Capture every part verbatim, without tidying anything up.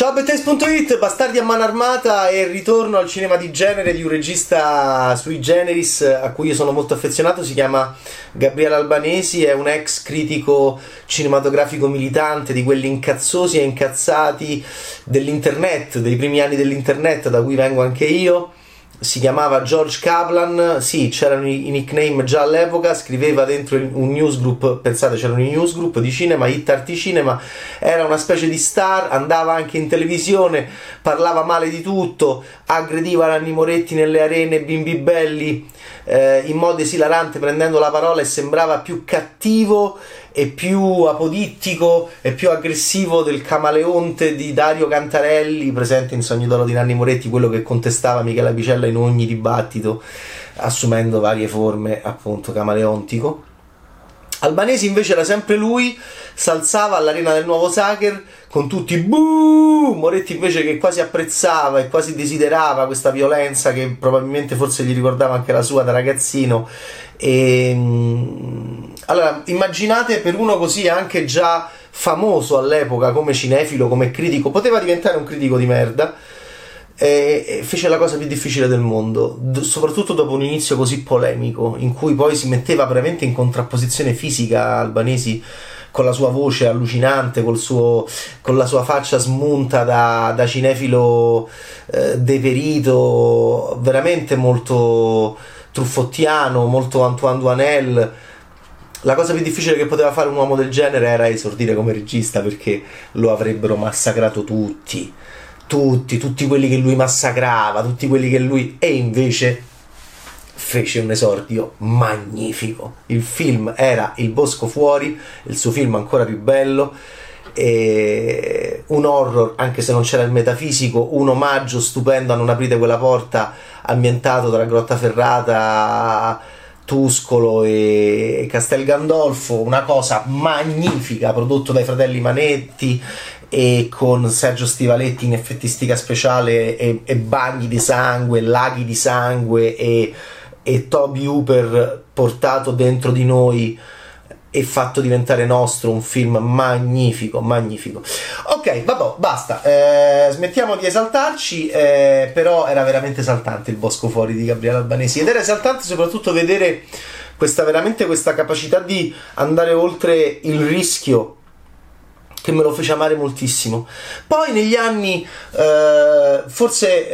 Ciao a Bettes punto it, Bastardi a mano armata e il ritorno al cinema di genere di un regista sui generis a cui io sono molto affezionato. Si chiama Gabriele Albanesi, è un ex critico cinematografico militante di quelli incazzosi e incazzati dell'internet, dei primi anni dell'internet, da cui vengo anche io. Si chiamava George Kaplan, sì, c'erano i nickname già all'epoca, scriveva dentro un newsgroup, pensate, c'era un newsgroup di cinema, Hit Arti Cinema, era una specie di star, andava anche in televisione, parlava male di tutto, aggrediva Nanni Moretti nelle arene, bimbi belli, eh, in modo esilarante, prendendo la parola, e sembrava più cattivo e più apodittico e più aggressivo del camaleonte di Dario Cantarelli, presente in Sogno d'oro di Nanni Moretti, quello che contestava Michela Bicella in ogni dibattito, assumendo varie forme, appunto, camaleontico. Albanesi invece era sempre lui, s'alzava all'arena del nuovo Sacher con tutti buuuu, Moretti invece che quasi apprezzava e quasi desiderava questa violenza, che probabilmente forse gli ricordava anche la sua da ragazzino. E allora immaginate, per uno così anche già famoso all'epoca come cinefilo, come critico, poteva diventare un critico di merda, e fece la cosa più difficile del mondo, soprattutto dopo un inizio così polemico, in cui poi si metteva veramente in contrapposizione fisica Albanesi con la sua voce allucinante, col suo, con la sua faccia smunta da, da cinefilo eh, deperito, veramente molto truffottiano, molto Antoine Duanel. La cosa più difficile che poteva fare un uomo del genere era esordire come regista, perché lo avrebbero massacrato tutti. Tutti, tutti quelli che lui massacrava, tutti quelli che lui... E invece fece un esordio magnifico. Il film era Il Bosco Fuori, il suo film ancora più bello, e un horror, anche se non c'era il metafisico, un omaggio stupendo a Non aprite quella porta, ambientato tra Grotta Ferrata, Tuscolo e Castel Gandolfo, una cosa magnifica, prodotto dai fratelli Manetti e con Sergio Stivaletti in effettistica speciale, e, e bagni di sangue, laghi di sangue, e, e Toby Hooper portato dentro di noi e fatto diventare nostro, un film magnifico, magnifico. Ok, vabbè, basta, eh, smettiamo di esaltarci, eh, però era veramente esaltante Il Bosco Fuori di Gabriele Albanesi, ed era esaltante soprattutto vedere questa, veramente questa capacità di andare oltre il rischio, che me lo fece amare moltissimo. Poi negli anni eh, forse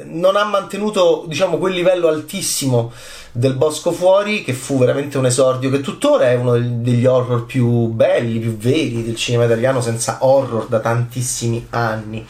eh, non ha mantenuto, diciamo, quel livello altissimo del Bosco Fuori, che fu veramente un esordio, che tuttora è uno degli horror più belli, più veri del cinema italiano, senza horror da tantissimi anni,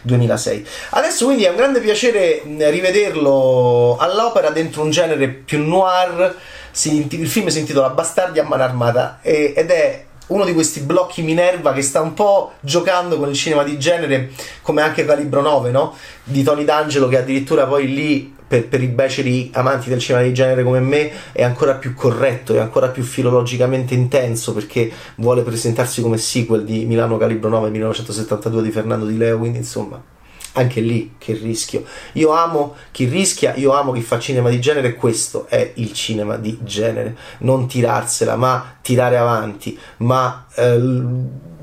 duemilasei. Adesso quindi è un grande piacere rivederlo all'opera dentro un genere più noir. Si, il film si intitola Bastardi a mano armata e, ed è uno di questi blocchi Minerva che sta un po' giocando con il cinema di genere, come anche Calibro nove, no? Di Tony D'Angelo, che addirittura poi lì, per, per i beceri amanti del cinema di genere come me, è ancora più corretto, è ancora più filologicamente intenso, perché vuole presentarsi come sequel di Milano Calibro nove millenovecentosettantadue di Fernando Di Leo, quindi insomma, anche lì che rischio. Io amo chi rischia, io amo chi fa cinema di genere, questo è il cinema di genere, non tirarsela, ma tirare avanti, ma eh,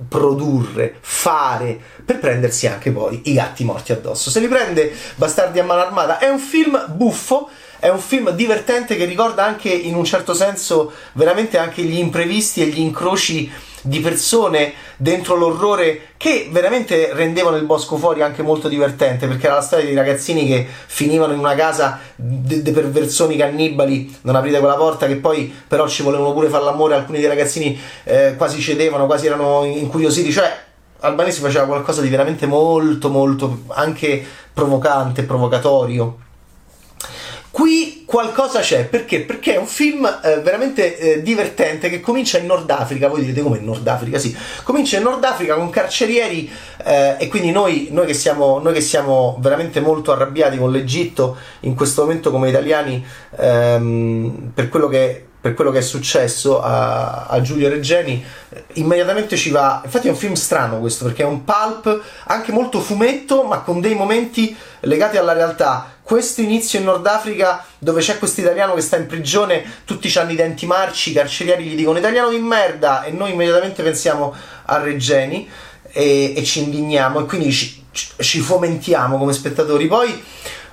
produrre, fare, per prendersi anche poi i gatti morti addosso. Se li prende Bastardi a mano armata, è un film buffo, è un film divertente, che ricorda anche in un certo senso veramente anche gli imprevisti e gli incroci di persone dentro l'orrore, che veramente rendevano Il Bosco Fuori anche molto divertente, perché era la storia di ragazzini che finivano in una casa di perversoni cannibali, Non aprite quella porta, che poi però ci volevano pure fare l'amore, alcuni dei ragazzini eh, quasi cedevano, quasi erano incuriositi, cioè Albanesi faceva qualcosa di veramente molto molto anche provocante, provocatorio. Qui qualcosa c'è, perché? Perché è un film eh, veramente eh, divertente, che comincia in Nord Africa. Voi direte: come in Nord Africa? Sì, comincia in Nord Africa con carcerieri eh, e quindi noi, noi, che siamo, noi che siamo veramente molto arrabbiati con l'Egitto in questo momento come italiani ehm, per quello che... per quello che è successo a, a Giulio Regeni, immediatamente ci va. Infatti è un film strano questo, perché è un pulp anche molto fumetto, ma con dei momenti legati alla realtà. Questo inizio in Nord Africa, dove c'è questo italiano che sta in prigione, tutti hanno i denti marci, i carcerieri gli dicono italiano di merda, e noi immediatamente pensiamo a Regeni. e, e ci indigniamo e quindi ci, ci fomentiamo come spettatori. Poi,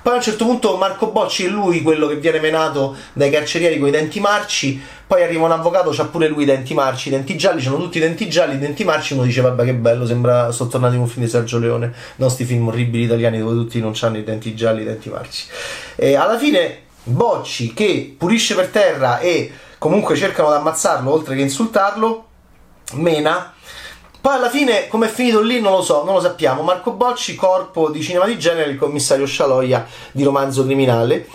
poi a un certo punto Marco Bocci è lui quello che viene menato dai carcerieri con i denti marci, poi arriva un avvocato, c'ha pure lui i denti marci, i denti gialli, c'hanno tutti i denti gialli, i denti marci, uno dice vabbè che bello, sembra sono tornato in un film di Sergio Leone, no, sti film orribili italiani dove tutti non hanno i denti gialli, i denti marci. E alla fine Bocci, che pulisce per terra e comunque cercano di ammazzarlo oltre che insultarlo, mena. Poi alla fine, come è finito lì, non lo so, non lo sappiamo. Marco Bocci, corpo di cinema di genere, il commissario Scialoia di Romanzo Criminale.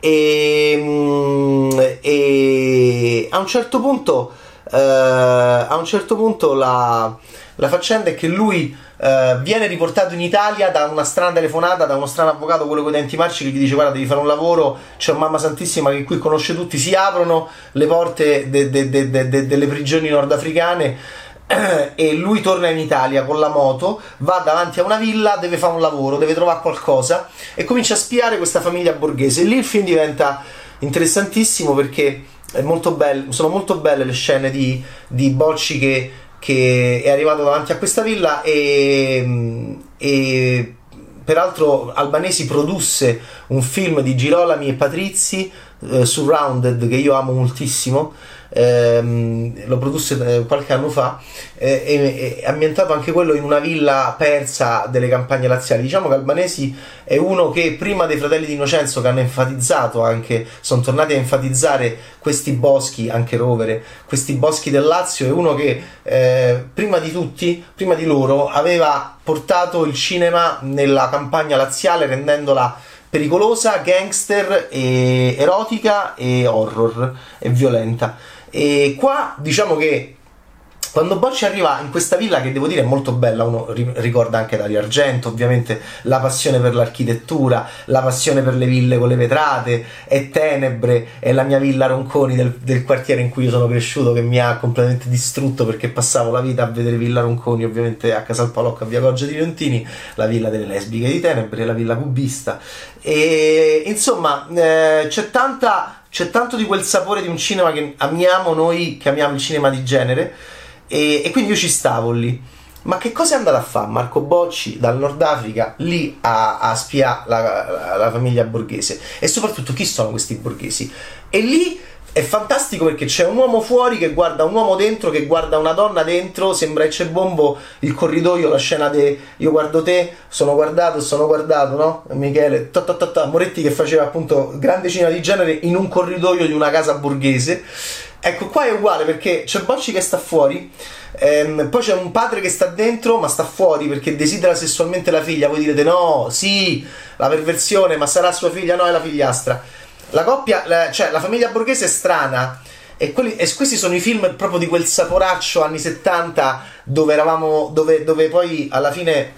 E, e a un certo punto, eh, a un certo punto la, la faccenda è che lui eh, viene riportato in Italia da una strana telefonata, da uno strano avvocato, quello con i denti marci, che gli dice guarda devi fare un lavoro, c'è mamma santissima che qui conosce tutti, si aprono le porte de, de, de, de, de, delle prigioni nordafricane. E lui torna in Italia con la moto, va davanti a una villa, deve fare un lavoro, deve trovare qualcosa e comincia a spiare questa famiglia borghese. E lì il film diventa interessantissimo perché è molto bello, sono molto belle le scene di, di Bocci che, che è arrivato davanti a questa villa e, e peraltro Albanesi produsse un film di Girolami e Patrizzi, eh, Surrounded, che io amo moltissimo. Ehm, lo produsse qualche anno fa eh, e, e ambientato anche quello in una villa persa delle campagne laziali. Diciamo che Albanesi è uno che prima dei Fratelli d'Innocenzo, che hanno enfatizzato anche, sono tornati a enfatizzare questi boschi, anche Rovere, questi boschi del Lazio, è uno che eh, prima di tutti, prima di loro, aveva portato il cinema nella campagna laziale rendendola pericolosa, gangster, e erotica e horror e violenta. E qua diciamo che quando Bocci arriva in questa villa, che devo dire è molto bella, uno ricorda anche Dario Argento, ovviamente, la passione per l'architettura, la passione per le ville con le vetrate, è Tenebre, è la mia Villa Ronconi del, del quartiere in cui io sono cresciuto, che mi ha completamente distrutto perché passavo la vita a vedere Villa Ronconi, ovviamente a Casal Palocca, a via Goggia di Leontini, la villa delle lesbiche di Tenebre, la villa cubista, e insomma eh, c'è tanta... c'è tanto di quel sapore di un cinema che amiamo noi, che amiamo il cinema di genere, e, e quindi io ci stavo lì. Ma che cosa è andato a fare Marco Bocci dal Nord Africa lì a, a spiare la, la, la famiglia borghese? E soprattutto chi sono questi borghesi? E lì è fantastico perché c'è un uomo fuori che guarda un uomo dentro, che guarda una donna dentro, sembra Ecce Bombo, il corridoio, la scena de io guardo te, sono guardato, sono guardato, no? Michele, ta ta ta ta, Moretti, che faceva appunto grande cinema di genere in un corridoio di una casa borghese. Ecco, qua è uguale perché c'è Bocci che sta fuori, ehm, poi c'è un padre che sta dentro ma sta fuori perché desidera sessualmente la figlia. Voi direte no, sì, la perversione, ma sarà sua figlia? No, è la figliastra. La coppia, la, cioè la famiglia borghese è strana, e, quelli, e questi sono i film proprio di quel saporaccio anni settanta dove eravamo, dove, dove poi alla fine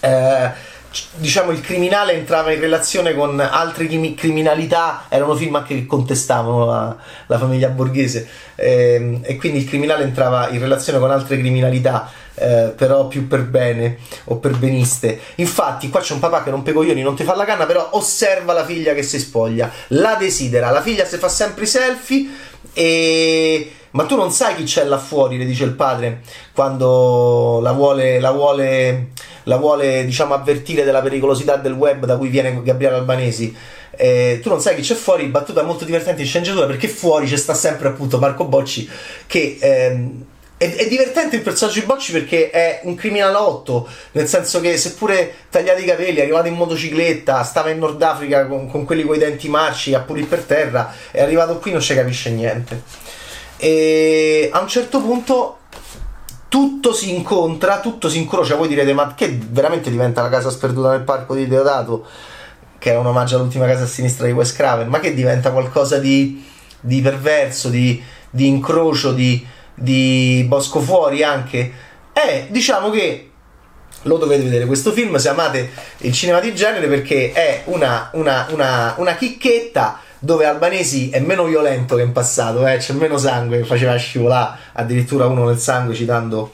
eh, diciamo il criminale entrava in relazione con altre criminalità, erano film anche che contestavano la, la famiglia borghese, eh, e quindi il criminale entrava in relazione con altre criminalità. Eh, però più per bene o per beniste. Infatti qua c'è un papà che rompe coglioni, non ti fa la canna, però osserva la figlia che si spoglia, la desidera, la figlia si fa sempre i selfie e... ma tu non sai chi c'è là fuori, le dice il padre quando la vuole, la vuole, la vuole diciamo avvertire della pericolosità del web da cui viene Gabriele Albanesi. Eh, tu non sai chi c'è fuori, battuta molto divertente in sceneggiatura perché fuori c'è sta sempre appunto Marco Bocci che... Ehm, è divertente il personaggio di Bocci perché è un criminalotto, nel senso che seppure tagliati i capelli, è arrivato in motocicletta, stava in Nord Africa con, con quelli coi denti marci a pulire per terra, è arrivato qui non ci capisce niente. E a un certo punto tutto si incontra, tutto si incrocia. Voi direte ma che veramente diventa La casa sperduta nel parco di Deodato, che era un omaggio all'ultima casa a sinistra di Wes Craven, ma che diventa qualcosa di, di perverso, di, di incrocio, di... di Bosco Fuori anche. Eh, diciamo che lo dovete vedere questo film se amate il cinema di genere, perché è una, una, una, una chicchetta dove Albanesi è meno violento che in passato, eh? C'è meno sangue, faceva scivolare addirittura uno nel sangue citando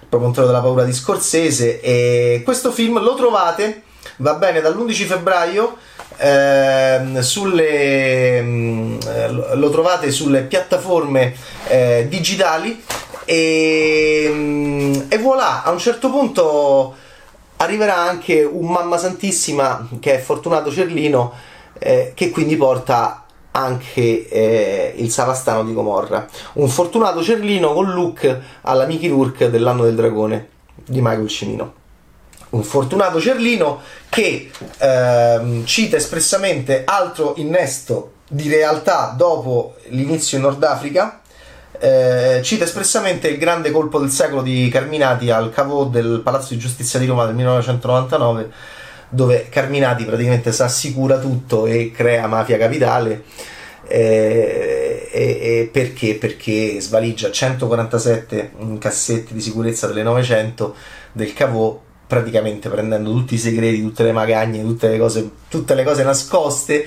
il Promontorio della paura di Scorsese. E questo film lo trovate, va bene, dall'undici febbraio Eh, sulle, eh, lo trovate sulle piattaforme eh, digitali e, e voilà, a un certo punto arriverà anche un Mamma Santissima che è Fortunato Cerlino, eh, che quindi porta anche eh, il Savastano di Gomorra, un Fortunato Cerlino con look alla Mickey Rourke dell'Anno del Dragone di Michael Cimino, un Fortunato Cerlino che eh, cita espressamente altro innesto di realtà dopo l'inizio in Nord Africa, eh, cita espressamente il grande colpo del secolo di Carminati al caveau del Palazzo di Giustizia di Roma del millenovecentonovantanove, dove Carminati praticamente si assicura tutto e crea Mafia Capitale. Eh, eh, perché? Perché svaligia centoquarantasette cassette di sicurezza delle novecento del caveau, praticamente prendendo tutti i segreti, tutte le magagne, tutte le cose, tutte le cose nascoste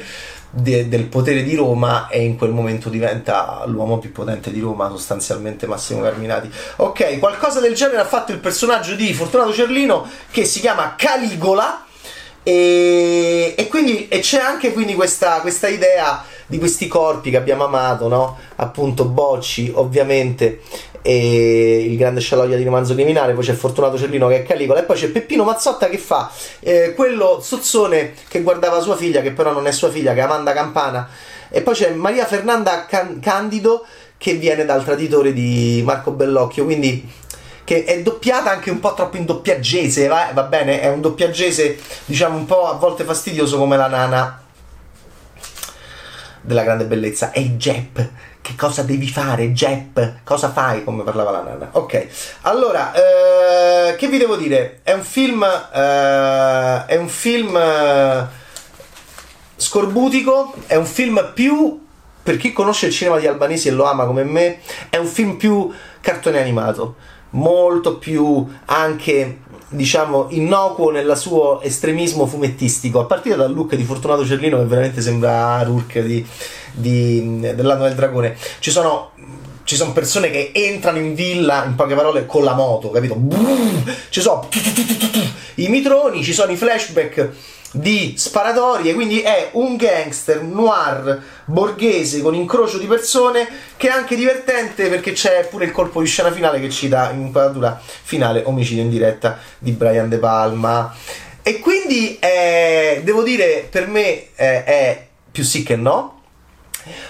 de, del potere di Roma, e in quel momento diventa l'uomo più potente di Roma, sostanzialmente Massimo Carminati. Ok, qualcosa del genere ha fatto il personaggio di Fortunato Cerlino, che si chiama Caligola. E, e quindi e c'è anche quindi questa, questa idea di questi corpi che abbiamo amato, no? Appunto Bocci ovviamente, e il grande scialoglia di Romanzo Criminale, poi c'è Fortunato Cerlino che è Caligola, e poi c'è Peppino Mazzotta che fa eh, quello sozzone che guardava sua figlia, che però non è sua figlia, che è Amanda Campana, e poi c'è Maria Fernanda Can- Candido che viene dal Traditore di Marco Bellocchio, quindi che è doppiata anche un po' troppo in doppiaggese, va, va bene? È un doppiaggese, diciamo, un po' a volte fastidioso, come la nana della Grande Bellezza. Ehi, Jep, che cosa devi fare, Jep? Cosa fai? Come parlava la nana. Ok, allora, eh, che vi devo dire? È un film, eh, è un film eh, scorbutico, è un film più, per chi conosce il cinema di Albanesi e lo ama come me, è un film più cartone animato, molto più anche, diciamo, innocuo nel suo estremismo fumettistico, a partire dal look di Fortunato Cerlino che veramente sembra Rourke di, di, dell'Anno del Dragone. Ci sono, ci sono persone che entrano in villa, in poche parole, con la moto, capito? Ci sono i mitroni, ci sono i flashback di sparatorie, quindi è un gangster noir borghese con incrocio di persone, che è anche divertente perché c'è pure il colpo di scena finale che ci dà in inquadratura finale Omicidio in diretta di Brian De Palma, e quindi eh, devo dire, per me eh, è più sì che no.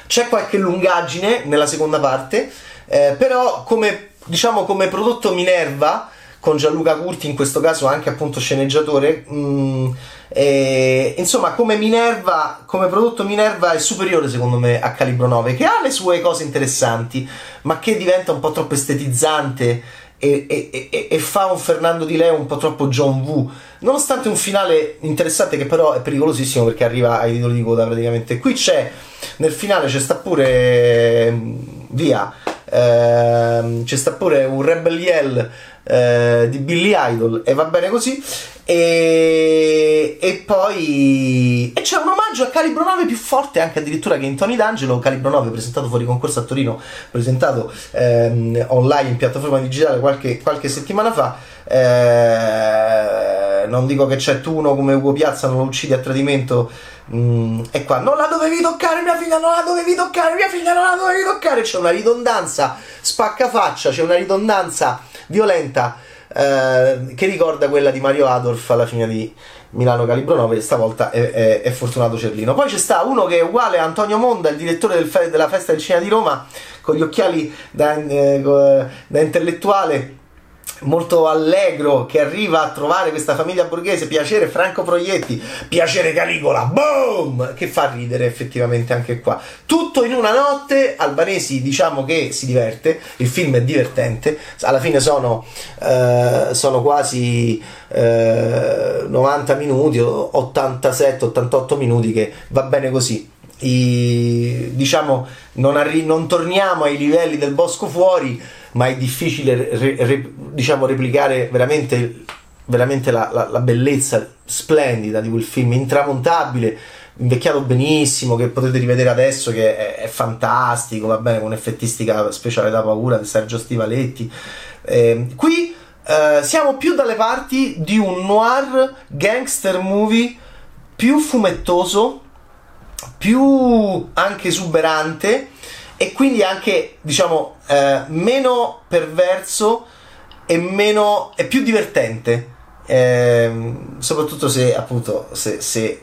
C'è qualche lungaggine nella seconda parte, eh, però come, diciamo, come prodotto Minerva, con Gianluca Curti in questo caso anche appunto sceneggiatore, mh, e, insomma, come Minerva, come prodotto Minerva è superiore secondo me a Calibro nove, che ha le sue cose interessanti ma che diventa un po' troppo estetizzante e, e, e, e fa un Fernando Di Leo un po' troppo John Woo, nonostante un finale interessante che però è pericolosissimo perché arriva ai titoli di coda praticamente. Qui c'è, nel finale c'è sta pure via ehm, c'è sta pure un Rebel Yell Eh, di Billy Idol, e va bene così, e, e poi e c'è un omaggio a Calibro nove più forte anche addirittura che in Tony D'Angelo. Calibro nove presentato fuori concorso a Torino, presentato ehm, online in piattaforma digitale qualche, qualche settimana fa, eh, non dico che c'è Tuno come Ugo Piazza, non lo uccidi a tradimento, mh, e qua non la dovevi toccare mia figlia, non la dovevi toccare mia figlia, non la dovevi toccare, c'è una ridondanza spaccafaccia, c'è una ridondanza violenta eh, che ricorda quella di Mario Adolf alla fine di Milano Calibro nove, stavolta è, è, è Fortunato Cerlino. Poi c'è sta uno che è uguale a Antonio Monda, il direttore del fe- della Festa del Cinema di Roma, con gli occhiali da, eh, da intellettuale, molto allegro, che arriva a trovare questa famiglia borghese, piacere Franco Proietti, piacere Caligola, boom, che fa ridere effettivamente anche qua. Tutto in una notte. Albanesi, diciamo che si diverte, il film è divertente, alla fine sono, eh, sono quasi eh, novanta minuti, ottantasette ottantotto minuti, che va bene così. I, diciamo non, arri- non torniamo ai livelli del Bosco Fuori, ma è difficile re- re- diciamo replicare veramente, veramente la, la, la bellezza splendida di quel film, intramontabile, invecchiato benissimo, che potete rivedere adesso, che è, è fantastico, va bene, con effettistica speciale da paura di Sergio Stivaletti. Eh, qui eh, siamo più dalle parti di un noir gangster movie più fumettoso, più anche esuberante, e quindi anche, diciamo, eh, meno perverso e meno, è più divertente, eh, soprattutto se, appunto, se, se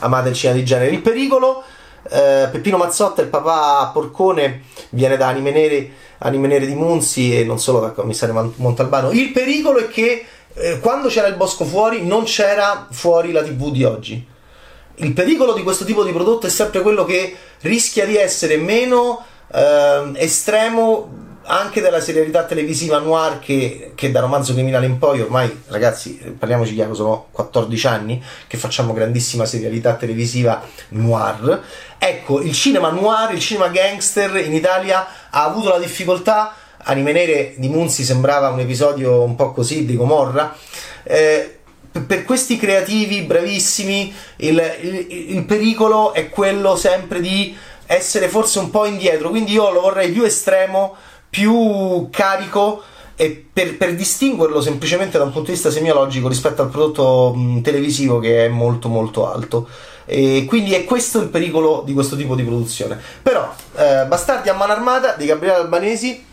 amate il cinema di genere. Il pericolo, eh, Peppino Mazzotta, il papà porcone, viene da Anime Nere, Anime Nere di Munzi e non solo, da commissario Montalbano. Il pericolo è che eh, quando c'era Il Bosco Fuori non c'era fuori la tivù di oggi. Il pericolo di questo tipo di prodotto è sempre quello che rischia di essere meno eh, estremo anche della serialità televisiva noir che, che da Romanzo Criminale in poi, ormai ragazzi parliamoci chiaro, sono quattordici anni che facciamo grandissima serialità televisiva noir. Ecco, il cinema noir, il cinema gangster in Italia ha avuto la difficoltà. Anime Nere di Munzi sembrava un episodio un po' così di Gomorra, eh, per questi creativi bravissimi il, il, il pericolo è quello sempre di essere forse un po' indietro, quindi io lo vorrei più estremo, più carico, e per, per distinguerlo semplicemente da un punto di vista semiologico rispetto al prodotto mh, televisivo, che è molto molto alto, e quindi è questo il pericolo di questo tipo di produzione. Però eh, Bastardi a mano armata di Gabriele Albanesi,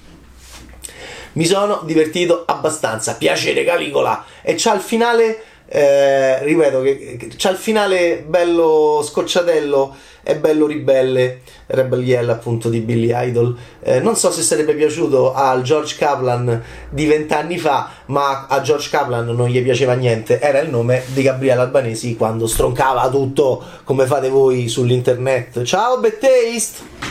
mi sono divertito abbastanza, piacere Caligola, e c'ha il finale, eh, ripeto, che c'ha il finale bello scocciatello e bello ribelle, Rebel Yell appunto di Billy Idol. Eh, non so se sarebbe piaciuto al George Kaplan di vent'anni fa, ma a George Kaplan non gli piaceva niente, era il nome di Gabriele Albanesi quando stroncava tutto come fate voi sull'internet. Ciao, bad taste!